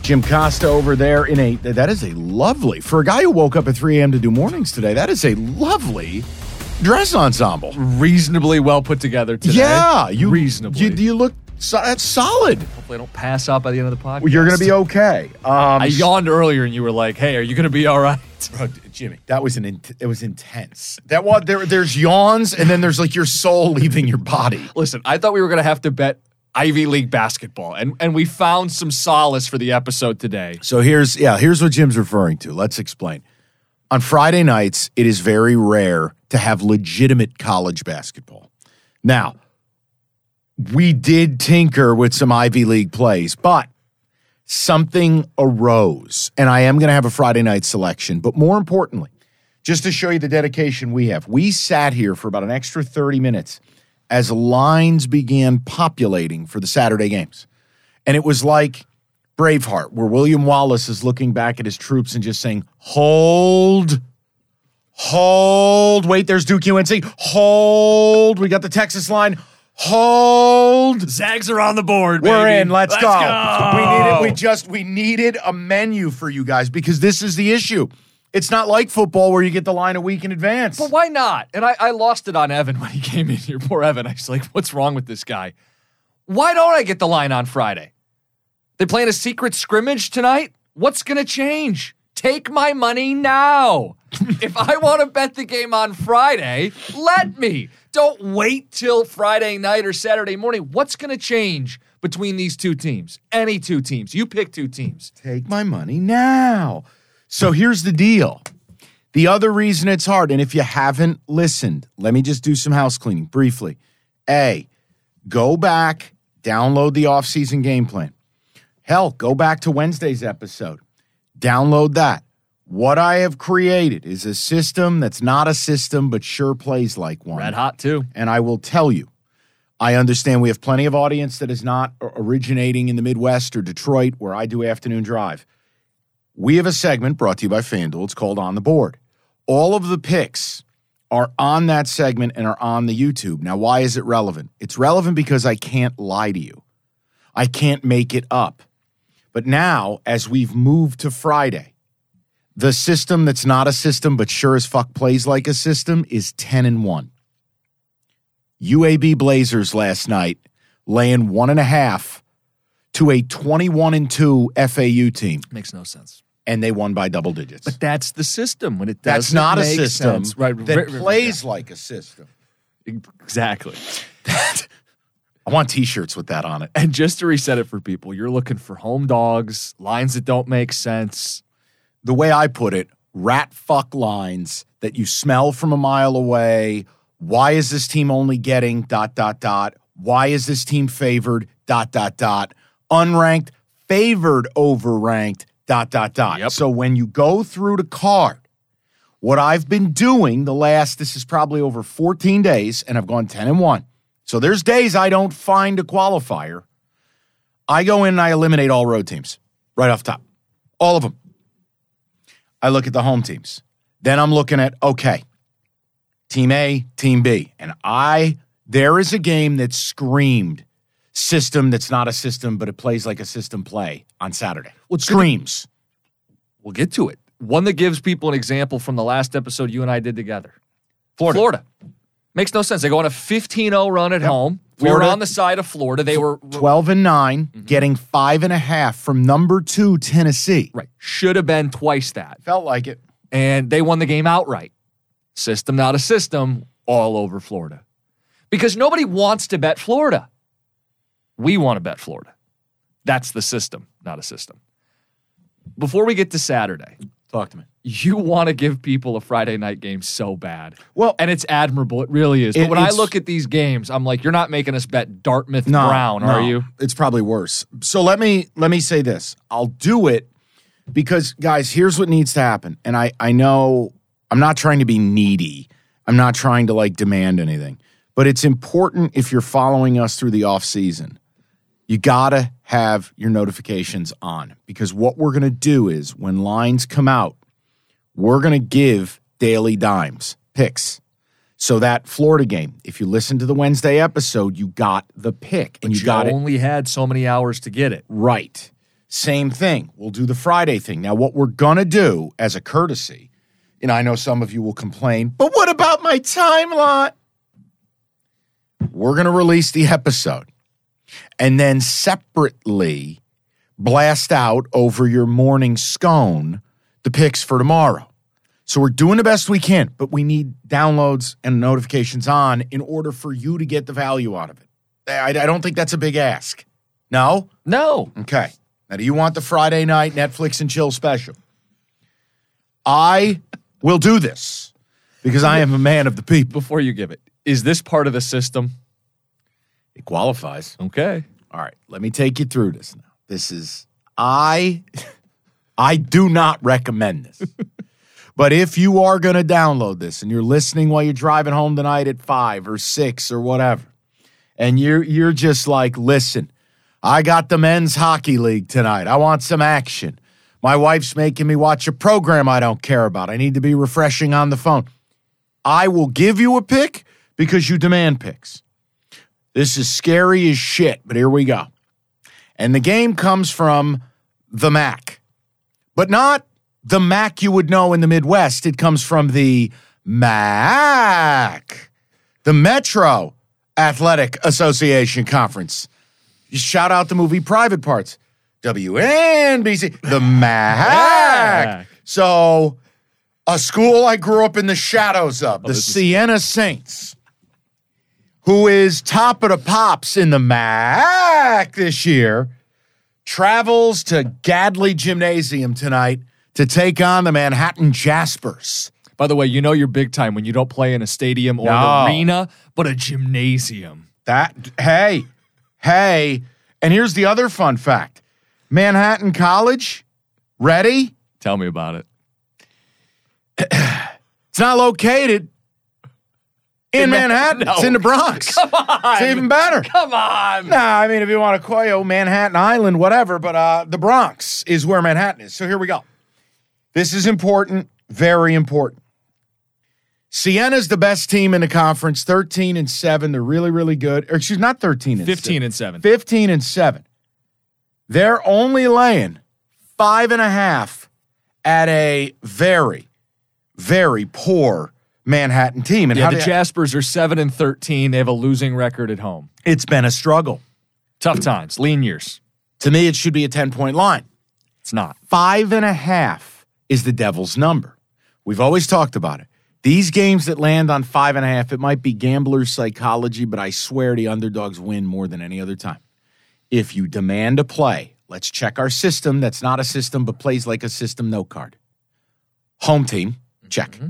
Jim Costa over there in a, that is a lovely, for a guy who woke up at 3 a.m. to do mornings today, that is a lovely dress ensemble. Reasonably well put together today. Yeah. Reasonably. You look, that's solid. Hopefully I don't pass out by the end of the podcast. Well, you're going to be okay. I yawned earlier and you were like, hey, are you going to be all right? Bro, Jimmy, that was it was intense. That was, there's yawns and then there's like your soul leaving your body. Listen, I thought we were going to have to bet Ivy League basketball, and we found some solace for the episode today. So here's what Jim's referring to. Let's explain. On Friday nights, it is very rare to have legitimate college basketball. Now, we did tinker with some Ivy League plays, but something arose, and I am going to have a Friday night selection. But more importantly, just to show you the dedication we have, we sat here for about an extra 30 minutes as lines began populating for the Saturday games. And it was like Braveheart, where William Wallace is looking back at his troops and just saying, hold, wait, there's Duke UNC, hold, we got the Texas line, hold. Zags are on the board, baby. We're in, let's go. We needed a menu for you guys because this is the issue. It's not like football where you get the line a week in advance. But why not? And I lost it on Evan when he came in here. Poor Evan. I was like, what's wrong with this guy? Why don't I get the line on Friday? They playing a secret scrimmage tonight? What's going to change? Take my money now. If I want to bet the game on Friday, let me. Don't wait till Friday night or Saturday morning. What's going to change between these two teams? Any two teams. You pick two teams. Take my money now. So here's the deal. The other reason it's hard, and if you haven't listened, let me just do some house cleaning briefly. A, go back, download the off-season game plan. Hell, go back to Wednesday's episode. Download that. What I have created is a system that's not a system, but sure plays like one. Red hot, too. And I will tell you, I understand we have plenty of audience that is not originating in the Midwest or Detroit, where I do afternoon drive. We have a segment brought to you by FanDuel. It's called On the Board. All of the picks are on that segment and are on the YouTube. Now, why is it relevant? It's relevant because I can't lie to you. I can't make it up. But now, as we've moved to Friday, the system that's not a system but sure as fuck plays like a system is 10-1. UAB Blazers last night laying 1.5 to a 21-2 FAU team. Makes no sense. And they won by double digits. But that's the system. When it does, that's not a system that plays like a system. Exactly. I want T-shirts with that on it. And just to reset it for people, you're looking for home dogs, lines that don't make sense. The way I put it, rat fuck lines that you smell from a mile away. Why is this team only getting ... Why is this team favored ... Unranked, favored over ranked, ... Yep. So when you go through the card, what I've been doing this is probably over 14 days, and I've gone 10-1. So there's days I don't find a qualifier. I go in and I eliminate all road teams right off top. All of them. I look at the home teams. Then I'm looking at, okay, team A, team B. And there is a game that screamed system that's not a system, but it plays like a system play on Saturday. Well, screams. We'll get to it. One that gives people an example from the last episode you and I did together. Florida. Makes no sense. They go on a 15-0 run at home. Florida, we were on the side of Florida. They were 12-9, getting 5.5 from number 2 Tennessee. Right. Should have been twice that. Felt like it. And they won the game outright. System, not a system, all over Florida. Because nobody wants to bet Florida. We want to bet Florida. That's the system, not a system. Before we get to Saturday, talk to me. You want to give people a Friday night game so bad. Well, and it's admirable. It really is. But when I look at these games, I'm like, you're not making us bet Dartmouth Brown, are you? It's probably worse. So let me say this. I'll do it because, guys, here's what needs to happen. And I know I'm not trying to be needy. I'm not trying to, like, demand anything. But it's important if you're following us through the off season. You got to have your notifications on, because what we're going to do is when lines come out, we're going to give daily dimes, picks. So that Florida game, if you listen to the Wednesday episode, you got the pick. And you got only had so many hours to get it. Right. Same thing. We'll do the Friday thing. Now, what we're going to do as a courtesy, and I know some of you will complain, but what about my time lot? We're going to release the episode and then separately blast out over your morning scone the picks for tomorrow. So we're doing the best we can, but we need downloads and notifications on in order for you to get the value out of it. I don't think that's a big ask. No? No. Okay. Now, do you want the Friday night Netflix and chill special? I will do this because I am a man of the people. Before you give it, is this part of the system? It qualifies. Okay. All right. Let me take you through this now. This is, I do not recommend this. But if you are going to download this and you're listening while you're driving home tonight at 5 or 6 or whatever, and you're just like, listen, I got the men's hockey league tonight. I want some action. My wife's making me watch a program I don't care about. I need to be refreshing on the phone. I will give you a pick because you demand picks. This is scary as shit, but here we go. And the game comes from the MAC. But not the MAC you would know in the Midwest. It comes from the MAC, the Metro Athletic Association Conference. You shout out the movie Private Parts. WNBC, the MAC. So a school I grew up in the shadows of, the Siena Saints, who is top of the pops in the MAC this year, travels to Gadley Gymnasium tonight to take on the Manhattan Jaspers. By the way, you know you're big time when you don't play in a stadium or an arena, but a gymnasium. Hey, and here's the other fun fact. Manhattan College, ready? Tell me about it. It's not located in Manhattan. No. It's in the Bronx. Come on. It's even better. Come on. Nah, I mean, if you want to call it Manhattan Island, whatever, but the Bronx is where Manhattan is. So here we go. This is important, very important. Siena's the best team in the conference, 13-7. They're really, really good. Or, excuse me, not 15-7. 15-7. They're only laying 5.5 at a very, very poor Manhattan team. And the Jaspers are 7-13. They have a losing record at home. It's been a struggle. Tough times, lean years. To me, it should be a 10-point line. It's not. 5.5 is the devil's number. We've always talked about it. These games that land on 5.5, it might be gambler's psychology, but I swear the underdogs win more than any other time. If you demand a play, let's check our system. That's not a system, but plays like a system, no card. Home team, check. Mm-hmm.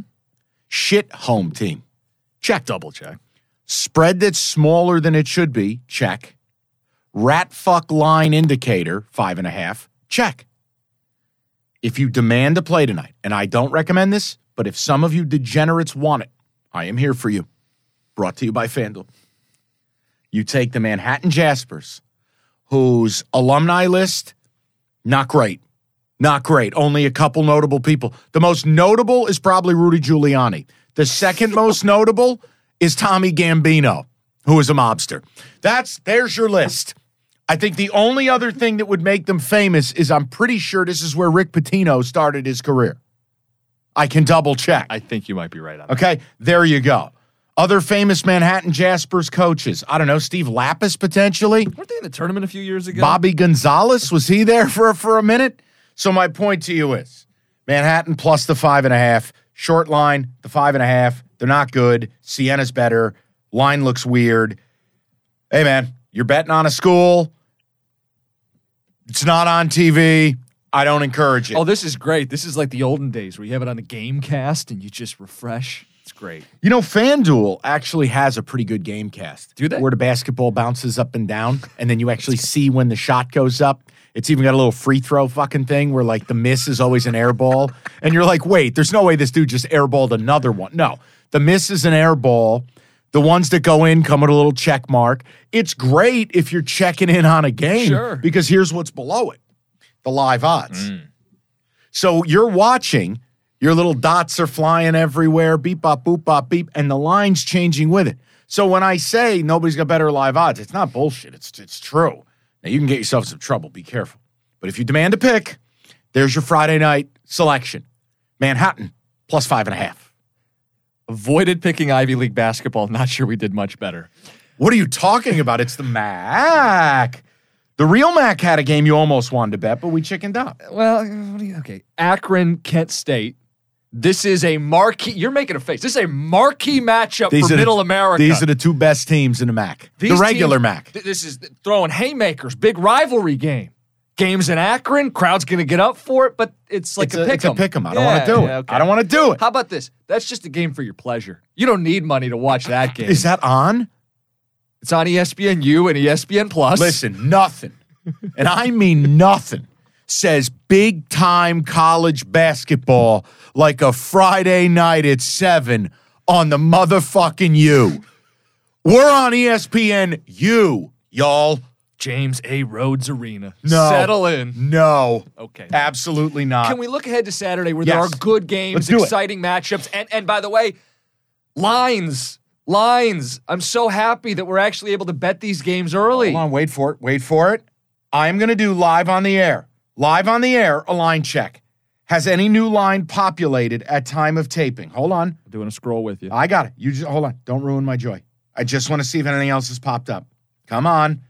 Shit home team. Check. Double check. Spread that's smaller than it should be. Check. Rat fuck line indicator, 5.5. Check. If you demand a play tonight, and I don't recommend this, but if some of you degenerates want it, I am here for you. Brought to you by FanDuel. You take the Manhattan Jaspers, whose alumni list, not great. Not great. Only a couple notable people. The most notable is probably Rudy Giuliani. The second most notable is Tommy Gambino, who is a mobster. There's your list. I think the only other thing that would make them famous is I'm pretty sure this is where Rick Pitino started his career. I can double check. I think you might be right on that. Okay, there you go. Other famous Manhattan Jaspers coaches. I don't know, Steve Lapis potentially. Weren't they in the tournament a few years ago? Bobby Gonzalez, was he there for a minute? So my point to you is Manhattan plus the 5.5. Short line, the 5.5. They're not good. Siena's better. Line looks weird. Hey, man, you're betting on a school. It's not on TV. I don't encourage it. Oh, this is great. This is like the olden days where you have it on the Gamecast and you just refresh. It's great. You know, FanDuel actually has a pretty good game cast. Do they? Where the basketball bounces up and down, and then you actually see when the shot goes up. It's even got a little free throw fucking thing where, like, the miss is always an air ball. And you're like, wait, there's no way this dude just airballed another one. No, the miss is an air ball. The ones that go in come with a little check mark. It's great if you're checking in on a game. Sure. Because here's what's below it, the live odds. Mm. So you're watching. Your little dots are flying everywhere, beep, bop, boop, bop, beep, and the line's changing with it. So when I say nobody's got better live odds, it's not bullshit. It's true. Now, you can get yourself in some trouble. Be careful. But if you demand a pick, there's your Friday night selection. Manhattan, plus 5.5. Avoided picking Ivy League basketball. Not sure we did much better. What are you talking about? It's the MAC. The real MAC had a game you almost wanted to bet, but we chickened out. Well, okay. Akron, Kent State. This is a marquee. You're making a face. This is a marquee matchup for Middle America. These are the two best teams in the MAC. The regular MAC. This is throwing haymakers. Big rivalry game. Games in Akron. Crowd's going to get up for it, but it's like a pick 'em. It's a pick 'em. I don't want to do it. Okay. I don't want to do it. How about this? That's just a game for your pleasure. You don't need money to watch that game. Is that on? It's on ESPNU and ESPN Plus. Listen, nothing. And I mean nothing. Says big-time college basketball like a Friday night at 7 on the motherfucking U. We're on ESPN U, y'all. James A. Rhodes Arena. No. Settle in. No. Okay. Absolutely not. Can we look ahead to Saturday where there are good games, exciting matchups, and by the way, lines. Lines. I'm so happy that we're actually able to bet these games early. Hold on. Wait for it. Wait for it. I'm going to do live on the air. Live on the air, a line check. Has any new line populated at time of taping? Hold on. I'm doing a scroll with you. I got it. You just hold on. Don't ruin my joy. I just want to see if anything else has popped up. Come on.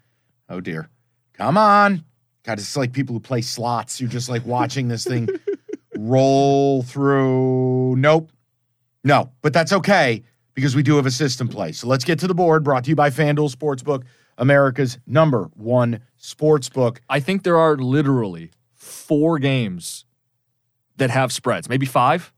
Oh, dear. Come on. God, it's like people who play slots. You're just like watching this thing roll through. Nope. No, but that's okay because we do have a system play. So let's get to the board brought to you by FanDuel Sportsbook. America's number one sportsbook. I think there are literally 4 games that have spreads. Maybe 5?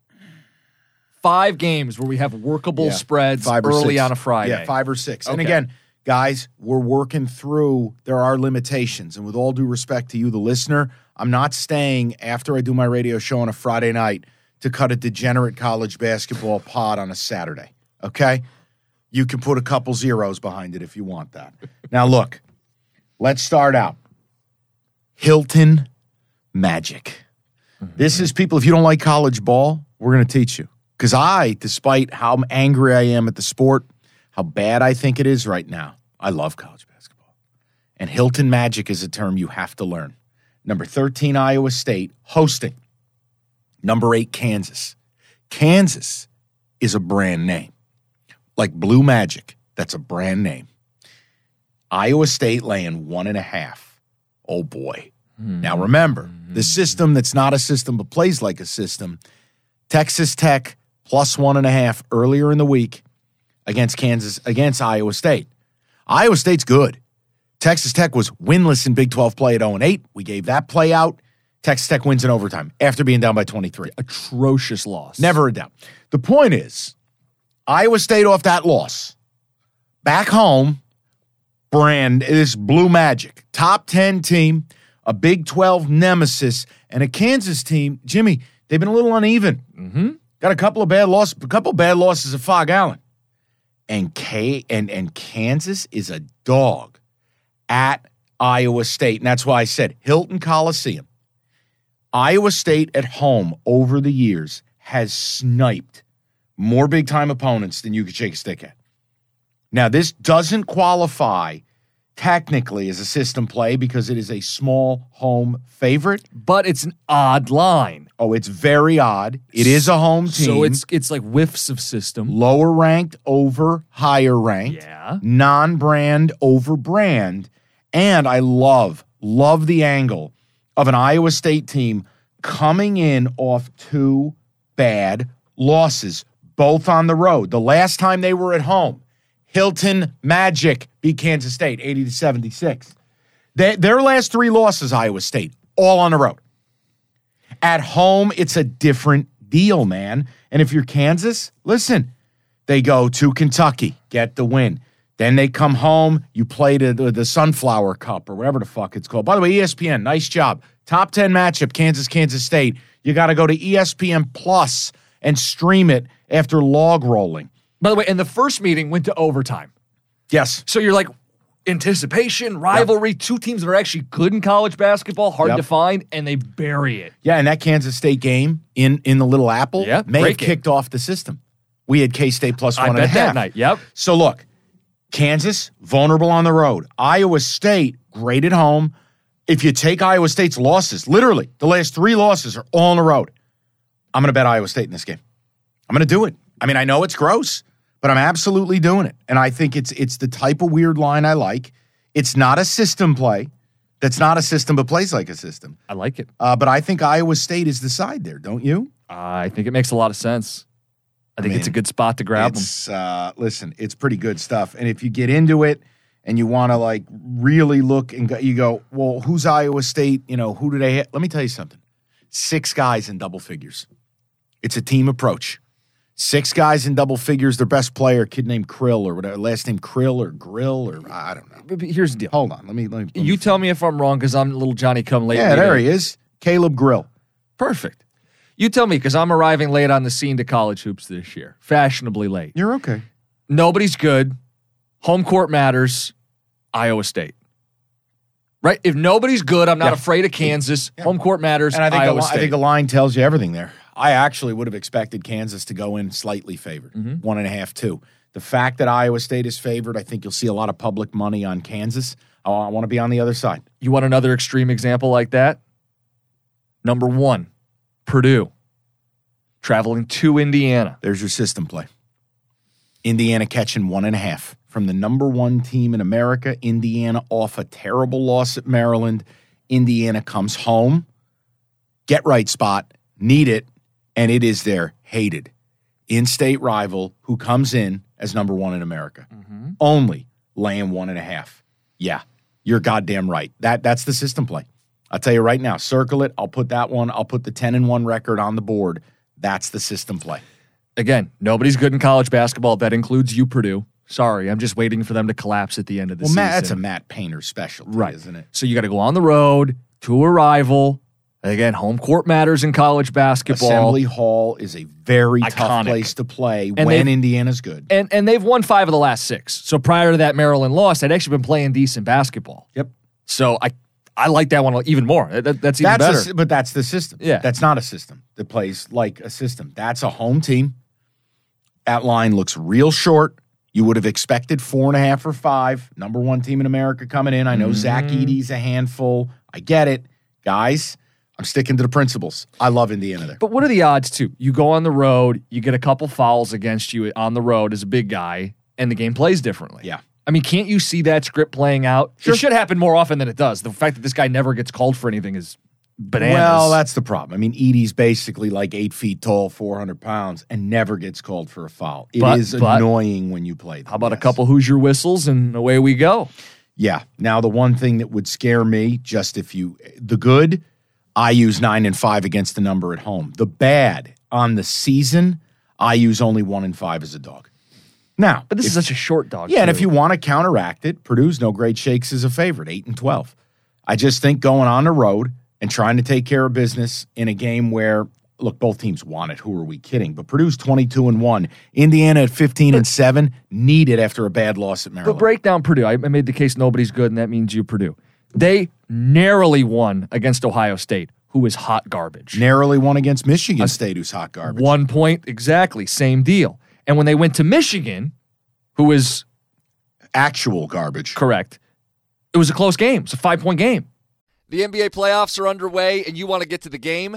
5 games where we have workable spreads early on a Friday. Yeah, 5 or 6. Okay. And again, guys, we're working through. There are limitations. And with all due respect to you, the listener, I'm not staying after I do my radio show on a Friday night to cut a degenerate college basketball pod on a Saturday. Okay? You can put a couple zeros behind it if you want that. Now, look, let's start out. Hilton Magic. Mm-hmm. This is, people, if you don't like college ball, we're going to teach you. Because I, despite how angry I am at the sport, how bad I think it is right now, I love college basketball. And Hilton Magic is a term you have to learn. Number 13, Iowa State, hosting. Number 8, Kansas. Kansas is a brand name. Like Blue Magic, that's a brand name. Iowa State laying 1.5. Oh, boy. Mm-hmm. Now, remember, the system that's not a system but plays like a system, Texas Tech plus 1.5 earlier in the week against Kansas, against Iowa State. Iowa State's good. Texas Tech was winless in Big 12 play at 0-8. We gave that play out. Texas Tech wins in overtime after being down by 23. Atrocious loss. Never a doubt. The point is, Iowa State off that loss. Back home, brand is Blue Magic. Top 10 team, a Big 12 nemesis, and a Kansas team. Jimmy, they've been a little uneven. Mm-hmm. Got a couple of bad losses at Fog Allen. And Kansas is a dog at Iowa State. And that's why I said Hilton Coliseum. Iowa State at home over the years has sniped more big-time opponents than you could shake a stick at. Now, this doesn't qualify technically is a system play because it is a small home favorite. But it's an odd line. Oh, it's very odd. It is a home team. So it's like whiffs of system. Lower ranked over higher ranked. Yeah. Non-brand over brand. And I love the angle of an Iowa State team coming in off two bad losses, both on the road. The last time they were at home, Hilton Magic beat Kansas State 80-76. Their last three losses, Iowa State, all on the road. At home, it's a different deal, man. And if you're Kansas, listen, they go to Kentucky, get the win. Then they come home, you play to the Sunflower Cup or whatever the fuck it's called. By the way, ESPN, nice job. Top 10 matchup, Kansas State. You got to go to ESPN Plus and stream it after log rolling. By the way, and the first meeting went to overtime. Yes. So you're like, anticipation, rivalry, yep. Two teams that are actually good in college basketball, hard to find, and they bury it. Yeah, and that Kansas State game in the Little Apple may have kicked off the system. We had K-State plus one and a half. I bet that night, yep. So look, Kansas, vulnerable on the road. Iowa State, great at home. If you take Iowa State's losses, literally, the last three losses are all on the road. I'm going to bet Iowa State in this game. I'm going to do it. I mean, I know it's gross, but I'm absolutely doing it. And I think it's the type of weird line I like. It's not a system play. That's not a system, but plays like a system. I like it. But I think Iowa State is the side there, don't you? I think it makes a lot of sense. I mean, it's a good spot to grab them. Listen, it's pretty good stuff. And if you get into it and you want to like really look and go, you go, well, who's Iowa State? You know, who do they hit? Let me tell you something. 6 guys in double figures. It's a team approach. 6 guys in double figures, their best player, kid named Krill or whatever, last name Krill or Grill or I don't know. But here's the deal. Hold on. Let me you tell me if I'm wrong because I'm little Johnny come late. Yeah, there he is. Caleb Grill. Perfect. You tell me because I'm arriving late on the scene to college hoops this year. Fashionably late. You're okay. Nobody's good. Home court matters. Iowa State. Right? If nobody's good, I'm not afraid of Kansas. Yep. Home court matters. And I think Iowa State. I think a line tells you everything there. I actually would have expected Kansas to go in slightly favored, 1.5, 2. The fact that Iowa State is favored, I think you'll see a lot of public money on Kansas. I want to be on the other side. You want another extreme example like that? Number 1, Purdue, traveling to Indiana. There's your system play. Indiana catching 1.5 from the number 1 team in America. Indiana off a terrible loss at Maryland. Indiana comes home. Get right spot. Need it. And it is their hated in-state rival who comes in as number 1 in America. Mm-hmm. Only laying 1.5. Yeah, you're goddamn right. That's the system play. I'll tell you right now, circle it. I'll put that one. I'll put the 10-1 record on the board. That's the system play. Again, nobody's good in college basketball. That includes you, Purdue. Sorry, I'm just waiting for them to collapse at the end of the season. Well, that's a Matt Painter specialty, right, isn't it? So you got to go on the road to a rival. Again, home court matters in college basketball. Assembly Hall is a very iconic, tough place to play when Indiana's good. And they've won 5 of the last 6. So prior to that Maryland loss, they'd actually been playing decent basketball. Yep. So I like that one even more. That's even better. But that's the system. Yeah. That's not a system that plays like a system. That's a home team. That line looks real short. You would have expected 4.5 or 5. Number 1 team in America coming in. I know Zach Eadie's a handful. I get it. Guys, I'm sticking to the principles. I love Indiana there. But what are the odds, too? You go on the road, you get a couple fouls against you on the road as a big guy, and the game plays differently. Yeah. I mean, can't you see that script playing out? Sure. It should happen more often than it does. The fact that this guy never gets called for anything is bananas. Well, that's the problem. I mean, Edie's basically like 8 feet tall, 400 pounds, and never gets called for a foul. It is annoying when you play them. How about a couple Hoosier whistles and away we go? Yeah. Now, the one thing that would scare me, just if you – the good – IU's 9-5 against the number at home. The bad on the season, IU's only 1-5 as a dog. Now, but this is such a short dog. Yeah, too. And if you want to counteract it, Purdue's no great shakes is a favorite, 8-12. I just think going on the road and trying to take care of business in a game where, look, both teams want it. Who are we kidding? But Purdue's 22-1. Indiana at 15-7, needed after a bad loss at Maryland. But break down Purdue. I made the case nobody's good, and that means you, Purdue. They narrowly won against Ohio State, who is hot garbage. Narrowly won against Michigan State, who's hot garbage. 1 point, exactly, same deal. And when they went to Michigan, who is... actual garbage. Correct. It was a close game. It's a 5-point game. The NBA playoffs are underway, and you want to get to the game.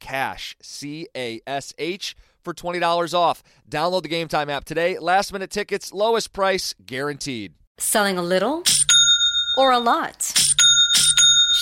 CASH, C-A-S-H, for $20 off. Download the Game Time app today. Last-minute tickets, lowest price, guaranteed. Selling a little or a lot?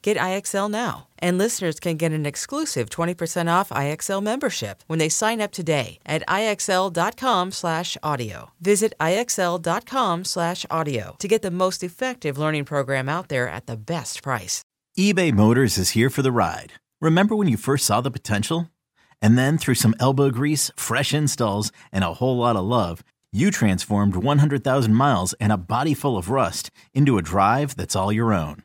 Get IXL now. And listeners can get an exclusive 20% off IXL membership when they sign up today at IXL.com/audio. Visit IXL.com/audio to get the most effective learning program out there at the best price. eBay Motors is here for the ride. Remember when you first saw the potential? And then through some elbow grease, fresh installs, and a whole lot of love, you transformed 100,000 miles and a body full of rust into a drive that's all your own.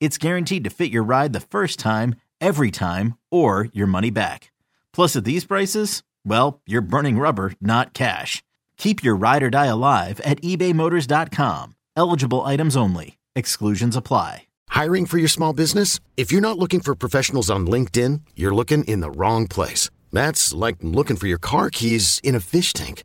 it's guaranteed to fit your ride the first time, every time, or your money back. Plus, at these prices, well, you're burning rubber, not cash. Keep your ride or die alive at ebaymotors.com. Eligible items only. Exclusions apply. Hiring for your small business? If you're not looking for professionals on LinkedIn, you're looking in the wrong place. That's like looking for your car keys in a fish tank.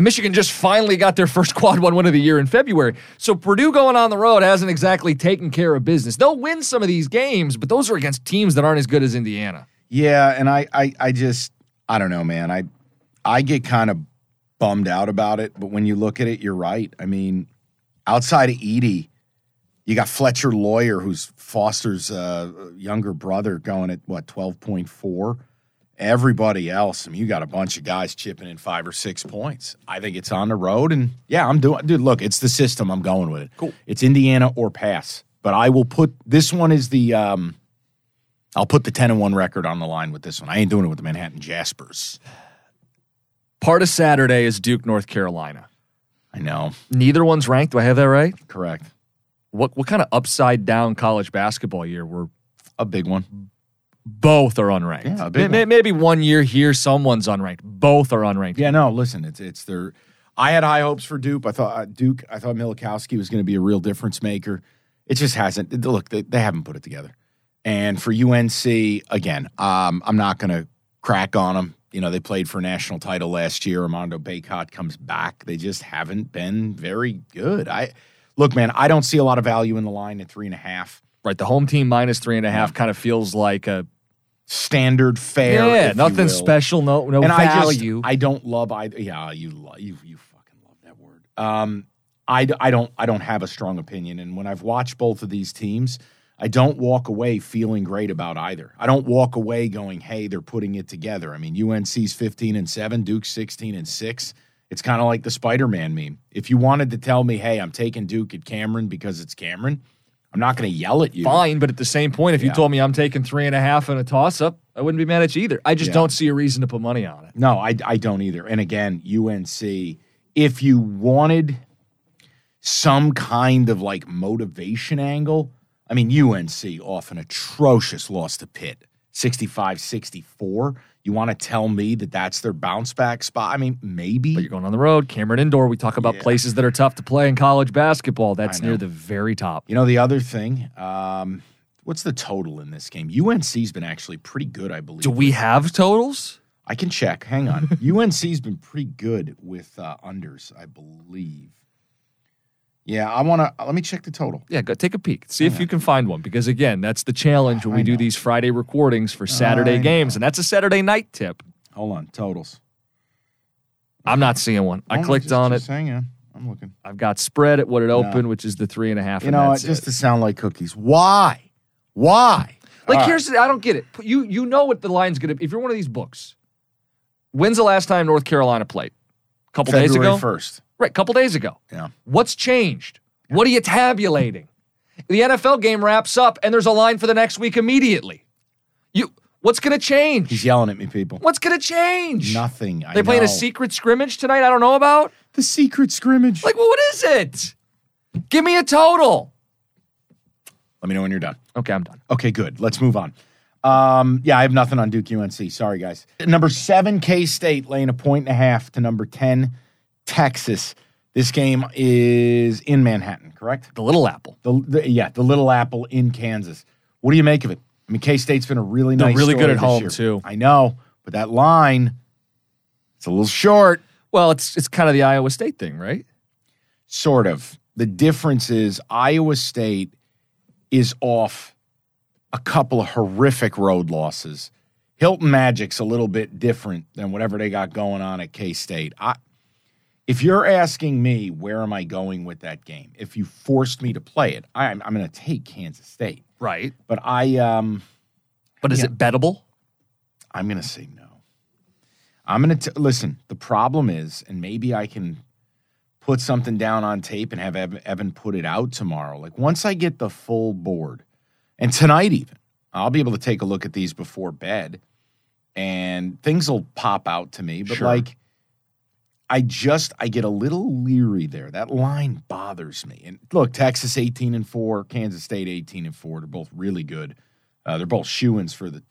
And Michigan just finally got their first quad one win of the year in February. So Purdue going on the road hasn't exactly taken care of business. They'll win some of these games, but those are against teams that aren't as good as Indiana. Yeah, and I don't know, man. I get kind of bummed out about it, but when you look at it, you're right. I mean, outside of Eadie, you got Fletcher Lawyer, who's Foster's younger brother, going at, 12.4? Everybody else, I mean, you got a bunch of guys chipping in 5 or 6 points. I think it's on the road, and yeah, I'm doing. Dude, look, it's the system. I'm going with it. Cool. It's Indiana or pass, but I will put this one is the. I'll put the 10-1 record on the line with this one. I ain't doing it with the Manhattan Jaspers. Part of Saturday is Duke, North Carolina. I know neither one's ranked. Do I have that right? Correct. What kind of upside down college basketball year? We're a big one. Both are unranked. Yeah, maybe one year here, someone's unranked. Both are unranked. Yeah, no, listen, it's their. I had high hopes for Duke. I thought Milikowski was going to be a real difference maker. It just hasn't. Look, they haven't put it together. And for UNC, again, I'm not going to crack on them. You know, they played for a national title last year. Armando Bacot comes back. They just haven't been very good. Look, man, I don't see a lot of value in the line at 3.5. Right, the home team minus 3.5 kind of feels like a standard fare. Yeah, nothing special, no and value. I don't love either. Yeah, you fucking love that word. I don't have a strong opinion, and when I've watched both of these teams, I don't walk away feeling great about either. I don't walk away going, "Hey, they're putting it together." I mean, UNC's 15-7, Duke's 16-6. It's kind of like the Spider-Man meme. If you wanted to tell me, "Hey, I'm taking Duke at Cameron because it's Cameron," I'm not going to yell at you. Fine, but at the same point, if you told me I'm taking 3.5 and a toss-up, I wouldn't be mad at you either. I just don't see a reason to put money on it. No, I don't either. And again, UNC, if you wanted some kind of, like, motivation angle, I mean, UNC off an atrocious loss to Pitt, 65-64. You want to tell me that that's their bounce-back spot? I mean, maybe. But you're going on the road. Cameron Indoor, we talk about places that are tough to play in college basketball. That's near the very top. You know, the other thing, what's the total in this game? UNC's been actually pretty good, I believe. Do we have totals? I can check. Hang on. UNC's been pretty good with unders, I believe. Yeah, let me check the total. Yeah, go take a peek. See if you can find one. Because, again, that's the challenge when we do these Friday recordings for Saturday games. And that's a Saturday night tip. Hold on, totals. I'm not seeing one. I clicked on it. Hang on, I'm looking. I've got spread at what it opened, which is the 3.5. You know, just to sound like cookies. Why? Like, I don't get it. You know what the line's going to be. If you're one of these books, when's the last time North Carolina played? A couple days ago? February 1st. Right, a couple days ago. Yeah. What's changed? Yeah. What are you tabulating? The NFL game wraps up, and there's a line for the next week immediately. What's going to change? He's yelling at me, people. What's going to change? Nothing. They're playing a secret scrimmage tonight I don't know about? The secret scrimmage. Like, well, what is it? Give me a total. Let me know when you're done. Okay, I'm done. Okay, good. Let's move on. I have nothing on Duke UNC. Sorry, guys. Number 7, K-State laying 1.5 to number 10, Texas. This game is in Manhattan, correct? The Little Apple. The Little Apple in Kansas. What do you make of it? I mean, K-State's been a really nice story. They're really good at home, too. I know, but that line, it's a little short. Well, it's kind of the Iowa State thing, right? Sort of. The difference is Iowa State is off a couple of horrific road losses. Hilton Magic's a little bit different than whatever they got going on at K-State. If you're asking me where am I going with that game, if you forced me to play it, I'm going to take Kansas State. Right. But is it bettable? I'm going to say no. I'm going to listen, the problem is, and maybe I can put something down on tape and have Evan put it out tomorrow. Like, once I get the full board, and tonight even, I'll be able to take a look at these before bed, and things will pop out to me. But sure. I get a little leery there. That line bothers me. And look, Texas 18-4, Kansas State 18-4. They're both really good. They're both shoo-ins for the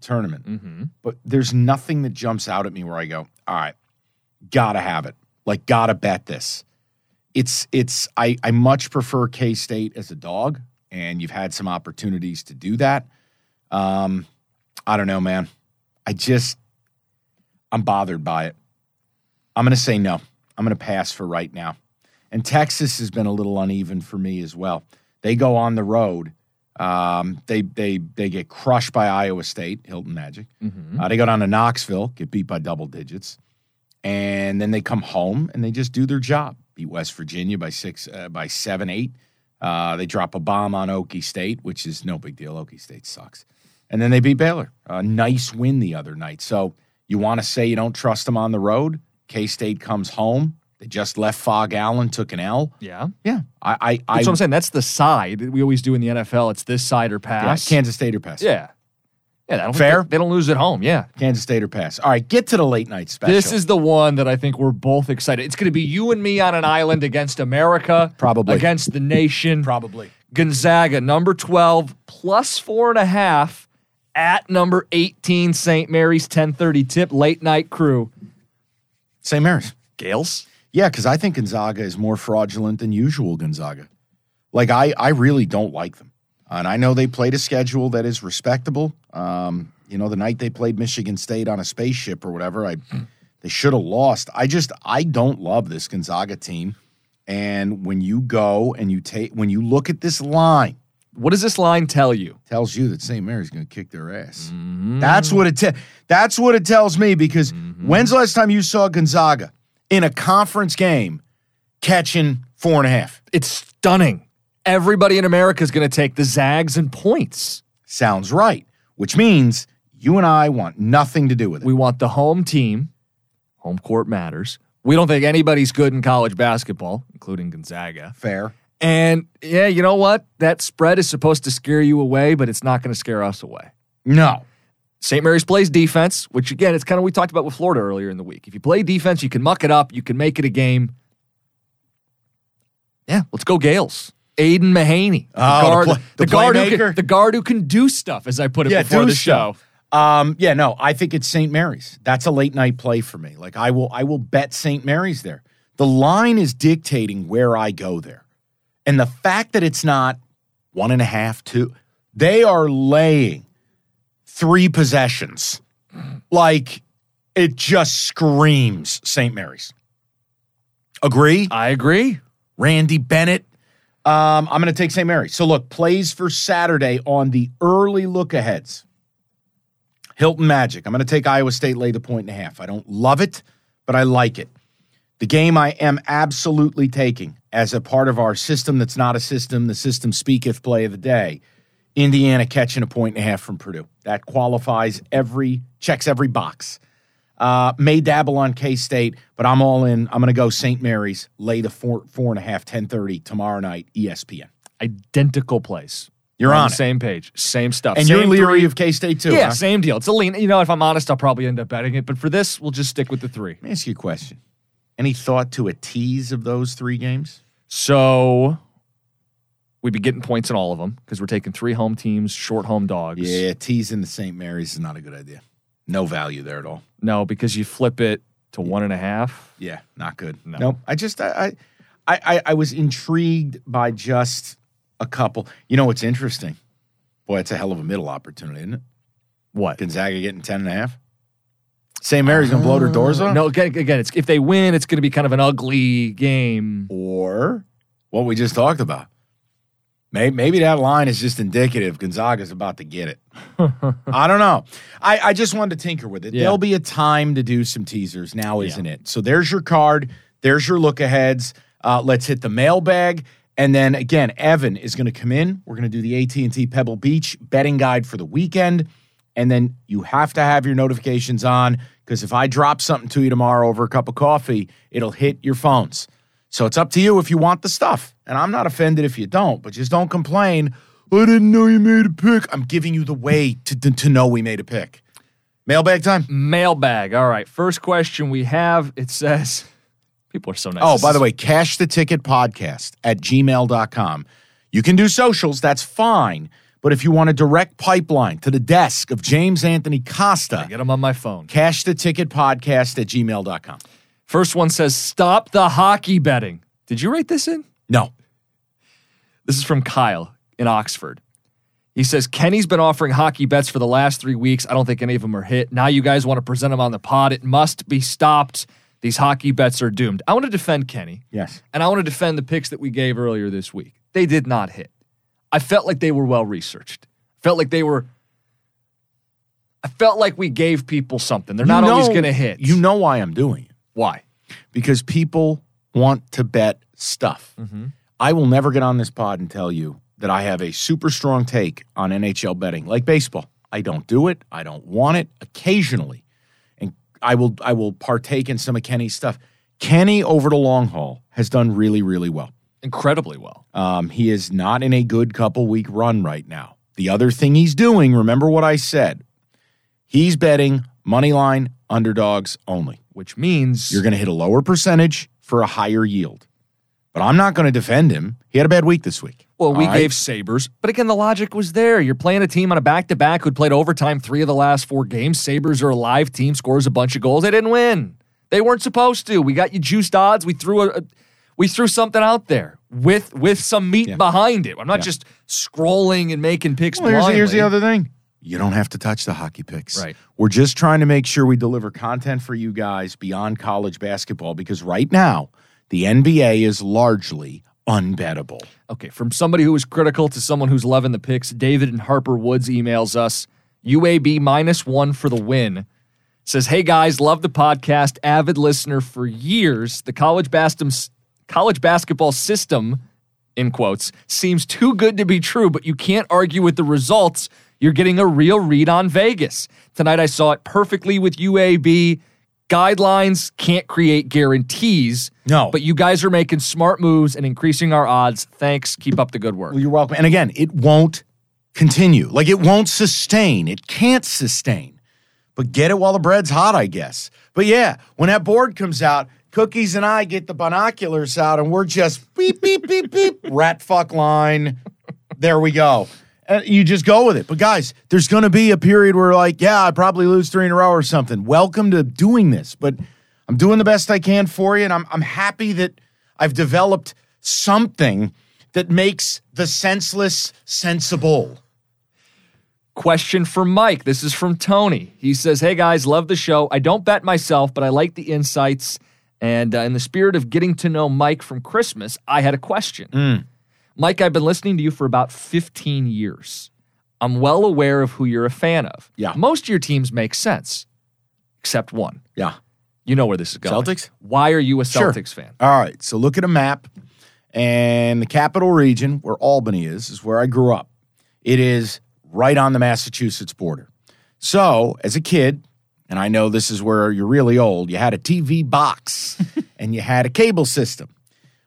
tournament. Mm-hmm. But there's nothing that jumps out at me where I go, all right, gotta have it. Like, gotta bet this. I much prefer K-State as a dog, and you've had some opportunities to do that. I don't know, man. I'm bothered by it. I'm going to say no. I'm going to pass for right now. And Texas has been a little uneven for me as well. They go on the road. They get crushed by Iowa State, Hilton Magic. Mm-hmm. They go down to Knoxville, get beat by double digits. And then they come home and they just do their job. Beat West Virginia by 7-8. They drop a bomb on Okie State, which is no big deal. Okie State sucks. And then they beat Baylor. A nice win the other night. So you want to say you don't trust them on the road. K-State comes home. They just left Fog Allen, took an L. Yeah. Yeah. That's what I'm saying. That's the side that we always do in the NFL. It's this side or pass. Yeah, Kansas State or pass. Yeah. Yeah, fair. They don't lose at home, yeah. Kansas State or pass. All right, get to the late night special. This is the one that I think we're both excited. It's going to be you and me on an island against America. Probably. Against the nation. Probably. Gonzaga, number 12, plus 4.5 at number 18, St. Mary's, 10:30 tip, late night crew. St. Mary's. Gales? Yeah, because I think Gonzaga is more fraudulent than usual Gonzaga. Like, I really don't like them. And I know they played a schedule that is respectable. You know, the night they played Michigan State on a spaceship or whatever, they should have lost. I don't love this Gonzaga team. And when you go and when you look at this line. What does this line tell you? Tells you that St. Mary's going to kick their ass. Mm-hmm. That's what it tells me, because mm-hmm. When's the last time you saw Gonzaga in a conference game catching 4.5? It's stunning. Everybody in America is going to take the Zags and points. Sounds right, which means you and I want nothing to do with it. We want the home team. Home court matters. We don't think anybody's good in college basketball, including Gonzaga. Fair. And, yeah, you know what? That spread is supposed to scare you away, but it's not going to scare us away. No. St. Mary's plays defense, which, again, it's kind of what we talked about with Florida earlier in the week. If you play defense, you can muck it up. You can make it a game. Yeah, let's go Gales. Aiden Mahaney, the guard who can do stuff, as I put it before the show. I think it's St. Mary's. That's a late night play for me. Like I will bet St. Mary's there. The line is dictating where I go there. And the fact that it's not 1.5, 2, they are laying 3 possessions. Like it just screams St. Mary's. Agree? I agree. Randy Bennett. I'm going to take St. Mary's. So, look, plays for Saturday on the early look-aheads. Hilton Magic. I'm going to take Iowa State, lay the 1.5. I don't love it, but I like it. The game I am absolutely taking as a part of our system that's not a system, the system speaketh play of the day, Indiana catching a 1.5 from Purdue. That qualifies checks every box. May dabble on K-State, but I'm all in. I'm going to go St. Mary's, lay the 4.5, 10:30 tomorrow night, ESPN. Identical place. You're on the same page. Same stuff. And you're leery of K-State too. Yeah, huh? Same deal. It's a lean. You know, if I'm honest, I'll probably end up betting it. But for this, we'll just stick with the 3. Let me ask you a question. Any thought to a tease of those 3 games? So we'd be getting points in all of them because we're taking 3 home teams, short home dogs. Yeah, teasing the St. Mary's is not a good idea. No value there at all. No, because you flip it to 1.5. Yeah, not good. No. Nope. I was intrigued by just a couple. You know what's interesting? Boy, it's a hell of a middle opportunity, isn't it? What? Gonzaga getting 10.5? St. Mary's going to blow their doors off? No, again, it's, if they win, it's going to be kind of an ugly game. Or what we just talked about. Maybe that line is just indicative. Gonzaga's about to get it. I don't know. I just wanted to tinker with it. Yeah. There'll be a time to do some teasers now, isn't it? So there's your card. There's your look-aheads. Let's hit the mailbag. And then, again, Evan is going to come in. We're going to do the AT&T Pebble Beach betting guide for the weekend. And then you have to have your notifications on, because if I drop something to you tomorrow over a cup of coffee, it'll hit your phones. So it's up to you if you want the stuff. And I'm not offended if you don't, but just don't complain. I didn't know you made a pick. I'm giving you the way to know we made a pick. Mailbag time? Mailbag. All right. First question we have, it says, people are so nice. Oh, by the way, cashthetticketpodcast@gmail.com. You can do socials. That's fine. But if you want a direct pipeline to the desk of James Anthony Costa. I get them on my phone. cashthetticketpodcast@gmail.com. First one says, stop the hockey betting. Did you write this in? No. This is from Kyle in Oxford. He says, Kenny's been offering hockey bets for the last 3 weeks. I don't think any of them are hit. Now you guys want to present them on the pod. It must be stopped. These hockey bets are doomed. I want to defend Kenny. Yes. And I want to defend the picks that we gave earlier this week. They did not hit. I felt like they were well-researched. I felt like we gave people something. They're not always going to hit. You know why I'm doing it. Why? Because people want to bet stuff. Mm-hmm. I will never get on this pod and tell you that I have a super strong take on NHL betting, like baseball. I don't do it. I don't want it. Occasionally. And I will partake in some of Kenny's stuff. Kenny, over the long haul, has done really, really well. Incredibly well. He is not in a good couple-week run right now. The other thing he's doing, remember what I said, he's betting money line underdogs only. Which means you're going to hit a lower percentage for a higher yield. But I'm not going to defend him. He had a bad week this week. Well, we gave Sabres. But again, the logic was there. You're playing a team on a back-to-back who played overtime 3 of the last 4 games. Sabres are a live team, scores a bunch of goals. They didn't win. They weren't supposed to. We got you juiced odds. We threw we threw something out there with some meat behind it. I'm not just scrolling and making picks blindly. Here's the other thing. You don't have to touch the hockey picks. Right. We're just trying to make sure we deliver content for you guys beyond college basketball because right now, the NBA is largely unbettable. Okay, from somebody who is critical to someone who's loving the picks, David in Harper Woods emails us, UAB -1 for the win. Says, hey guys, love the podcast, avid listener for years. The college basketball system, in quotes, seems too good to be true, but you can't argue with the results. You're getting a real read on Vegas. Tonight I saw it perfectly with UAB. Guidelines can't create guarantees. No. But you guys are making smart moves and increasing our odds. Thanks. Keep up the good work. Well, you're welcome. And again, it won't continue. Like, it won't sustain. It can't sustain. But get it while the bread's hot, I guess. But yeah, when that board comes out, Cookies and I get the binoculars out and we're just beep, beep, beep, beep. Rat fuck line. There we go. You just go with it. But guys, there's going to be a period where like, yeah, I probably lose 3 in a row or something. Welcome to doing this. But I'm doing the best I can for you, and I'm happy that I've developed something that makes the senseless sensible. Question for Mike. This is from Tony. He says, hey guys, love the show. I don't bet myself, but I like the insights. And in the spirit of getting to know Mike from Christmas, I had a question. Mike, I've been listening to you for about 15 years. I'm well aware of who you're a fan of. Yeah. Most of your teams make sense, except one. Yeah. You know where this is going. Celtics? Why are you a Celtics fan? All right, so look at a map, and the capital region, where Albany is where I grew up. It is right on the Massachusetts border. So, as a kid, and I know this is where you're really old, you had a TV box, and you had a cable system.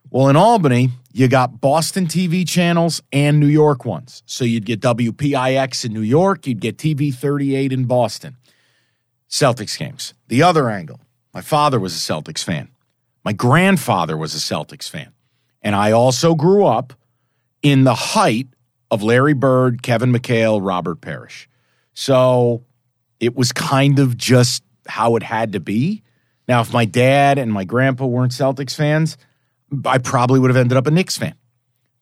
Well, in Albany, you got Boston TV channels and New York ones. So you'd get WPIX in New York, you'd get TV 38 in Boston. Celtics games. The other angle. My father was a Celtics fan. My grandfather was a Celtics fan. And I also grew up in the height of Larry Bird, Kevin McHale, Robert Parrish. So it was kind of just how it had to be. Now, if my dad and my grandpa weren't Celtics fans, I probably would have ended up a Knicks fan.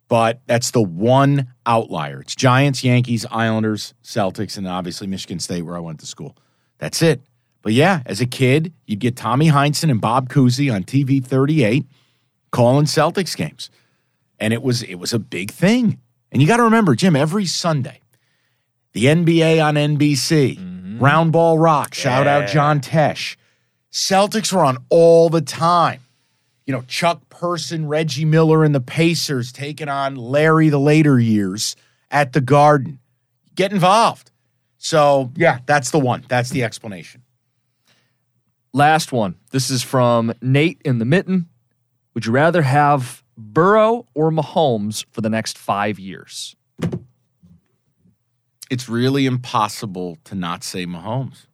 But that's the one outlier. It's Giants, Yankees, Islanders, Celtics, and obviously Michigan State where I went to school. That's it. But yeah, as a kid, you'd get Tommy Heinsohn and Bob Cousy on TV 38 calling Celtics games. And it was a big thing. And you got to remember, Jim, every Sunday, the NBA on NBC, Round Ball Rock, shout out John Tesh. Celtics were on all the time. You know, Chuck Person, Reggie Miller, and the Pacers taking on Larry the later years at the Garden. Get involved. So, yeah, that's the one. That's the explanation. Last one. This is from Nate in the Mitten. Would you rather have Burrow or Mahomes for the next 5 years? It's really impossible to not say Mahomes.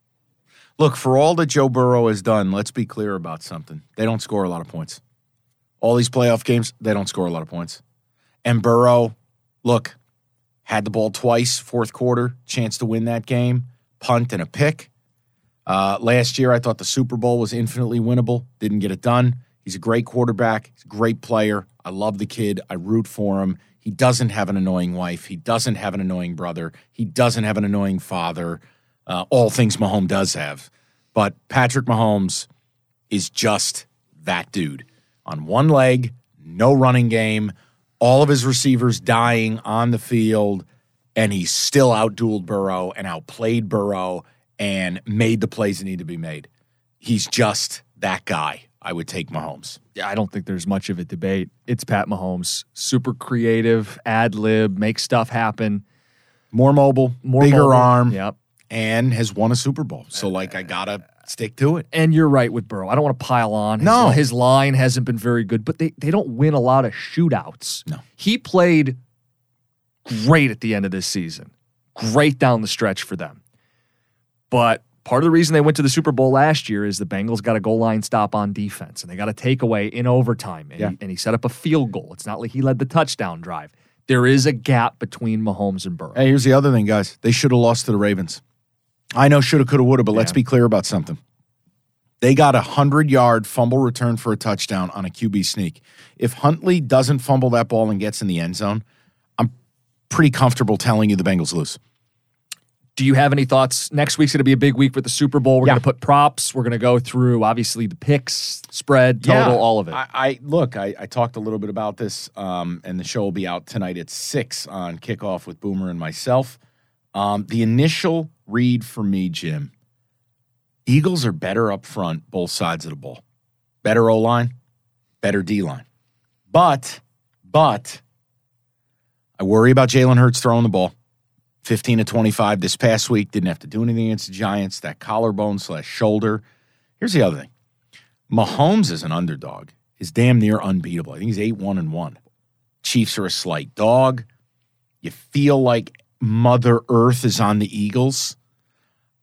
Look, for all that Joe Burrow has done, let's be clear about something. They don't score a lot of points. All these playoff games, they don't score a lot of points. And Burrow, look, had the ball twice, fourth quarter, chance to win that game, punt and a pick. Last year, I thought the Super Bowl was infinitely winnable. Didn't get it done. He's a great quarterback. He's a great player. I love the kid. I root for him. He doesn't have an annoying wife. He doesn't have an annoying brother. He doesn't have an annoying father. All things Mahomes does have. But Patrick Mahomes, is just that dude. On one leg, no running game, all of his receivers dying on the field, and he still out-dueled Burrow and outplayed Burrow and made the plays that need to be made. He's just that guy. I would take Mahomes. Yeah, I don't think there's much of a debate. It's Pat Mahomes. Super creative, ad-lib, makes stuff happen. More mobile, bigger arm, yep. And has won a Super Bowl. So, I got to stick to it. And you're right with Burrow. I don't want to pile on. His line hasn't been very good, but they don't win a lot of shootouts. No. He played great at the end of this season. Great down the stretch for them. But part of the reason they went to the Super Bowl last year is the Bengals got a goal line stop on defense, and they got a takeaway in overtime, and he set up a field goal. It's not like he led the touchdown drive. There is a gap between Mahomes and Burrow. Hey, here's the other thing, guys. They should have lost to the Ravens. I know shoulda, coulda, woulda, but let's be clear about something. They got a 100-yard fumble return for a touchdown on a QB sneak. If Huntley doesn't fumble that ball and gets in the end zone, I'm pretty comfortable telling you the Bengals lose. Do you have any thoughts? Next week's going to be a big week with the Super Bowl. We're going to put props. We're going to go through, obviously, the picks, spread, total, all of it. I talked a little bit about this, and the show will be out tonight at 6 on Kickoff with Boomer and myself. The initial read for me, Jim, Eagles are better up front, both sides of the ball. Better O-line, better D-line. But I worry about Jalen Hurts throwing the ball. 15 to 25 this past week. Didn't have to do anything against the Giants. That collarbone/shoulder. Here's the other thing. Mahomes is an underdog. He's damn near unbeatable. I think he's 8-1-1. Chiefs are a slight dog. You feel like Mother Earth is on the Eagles.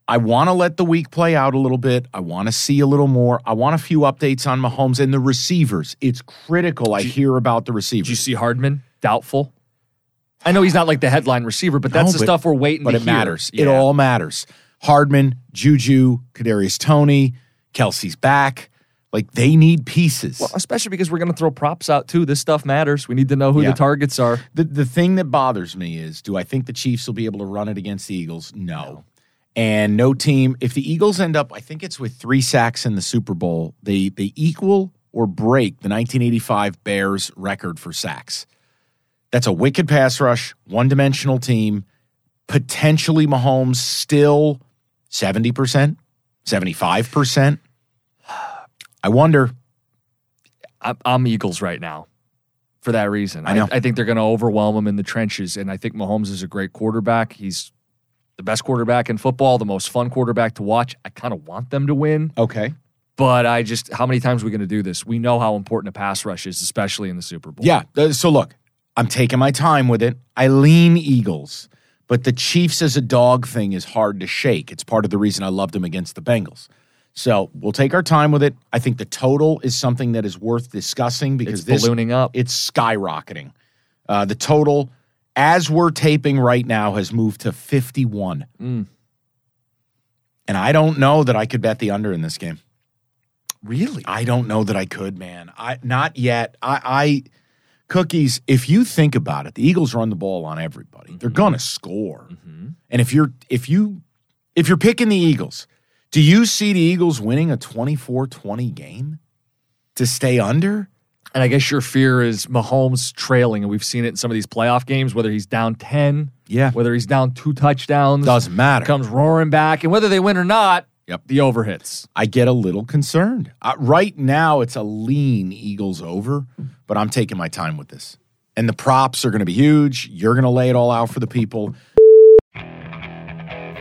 I want to let the week play out a little bit. I want to see a little more. I want a few updates on Mahomes and the receivers. It's critical I hear about the receivers. Did you see Hardman? Doubtful. I know he's not like the headline receiver, but that's stuff we're waiting to hear. But it matters. Yeah. It all matters. Hardman, Juju, Kadarius Toney, Kelsey's back. They need pieces. Well, especially because we're going to throw props out, too. This stuff matters. We need to know who the targets are. The thing that bothers me is, do I think the Chiefs will be able to run it against the Eagles? No. And no team. If the Eagles end up, I think it's with 3 sacks in the Super Bowl, they equal or break the 1985 Bears record for sacks. That's a wicked pass rush, one-dimensional team. Potentially Mahomes still 70%, 75%. I wonder. I'm Eagles right now for that reason. I think they're going to overwhelm him in the trenches, and I think Mahomes is a great quarterback. He's the best quarterback in football, the most fun quarterback to watch. I kind of want them to win. Okay. But how many times are we going to do this? We know how important a pass rush is, especially in the Super Bowl. Yeah, so look. I'm taking my time with it. I lean Eagles, but the Chiefs as a dog thing is hard to shake. It's part of the reason I loved them against the Bengals. So we'll take our time with it. I think the total is something that is worth discussing because it's ballooning up. It's skyrocketing. The total, as we're taping right now, has moved to 51. And I don't know that I could bet the under in this game. Really? I don't know that I could, man. Not yet. Cookies, if you think about it, the Eagles run the ball on everybody. Mm-hmm. They're gonna score. Mm-hmm. And if you're picking the Eagles, do you see the Eagles winning a 24-20 game to stay under? And I guess your fear is Mahomes trailing, and we've seen it in some of these playoff games, whether he's down 10, whether he's down 2 touchdowns. Doesn't matter. Comes roaring back, and whether they win or not, the over hits. I get a little concerned. Right now, it's a lean Eagles over, but I'm taking my time with this. And the props are going to be huge. You're going to lay it all out for the people.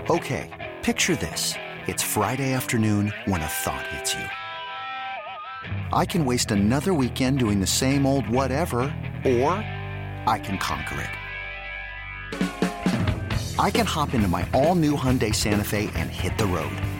Okay, picture this. It's Friday afternoon when a thought hits you. I can waste another weekend doing the same old whatever, or I can conquer it. I can hop into my all-new Hyundai Santa Fe and hit the road.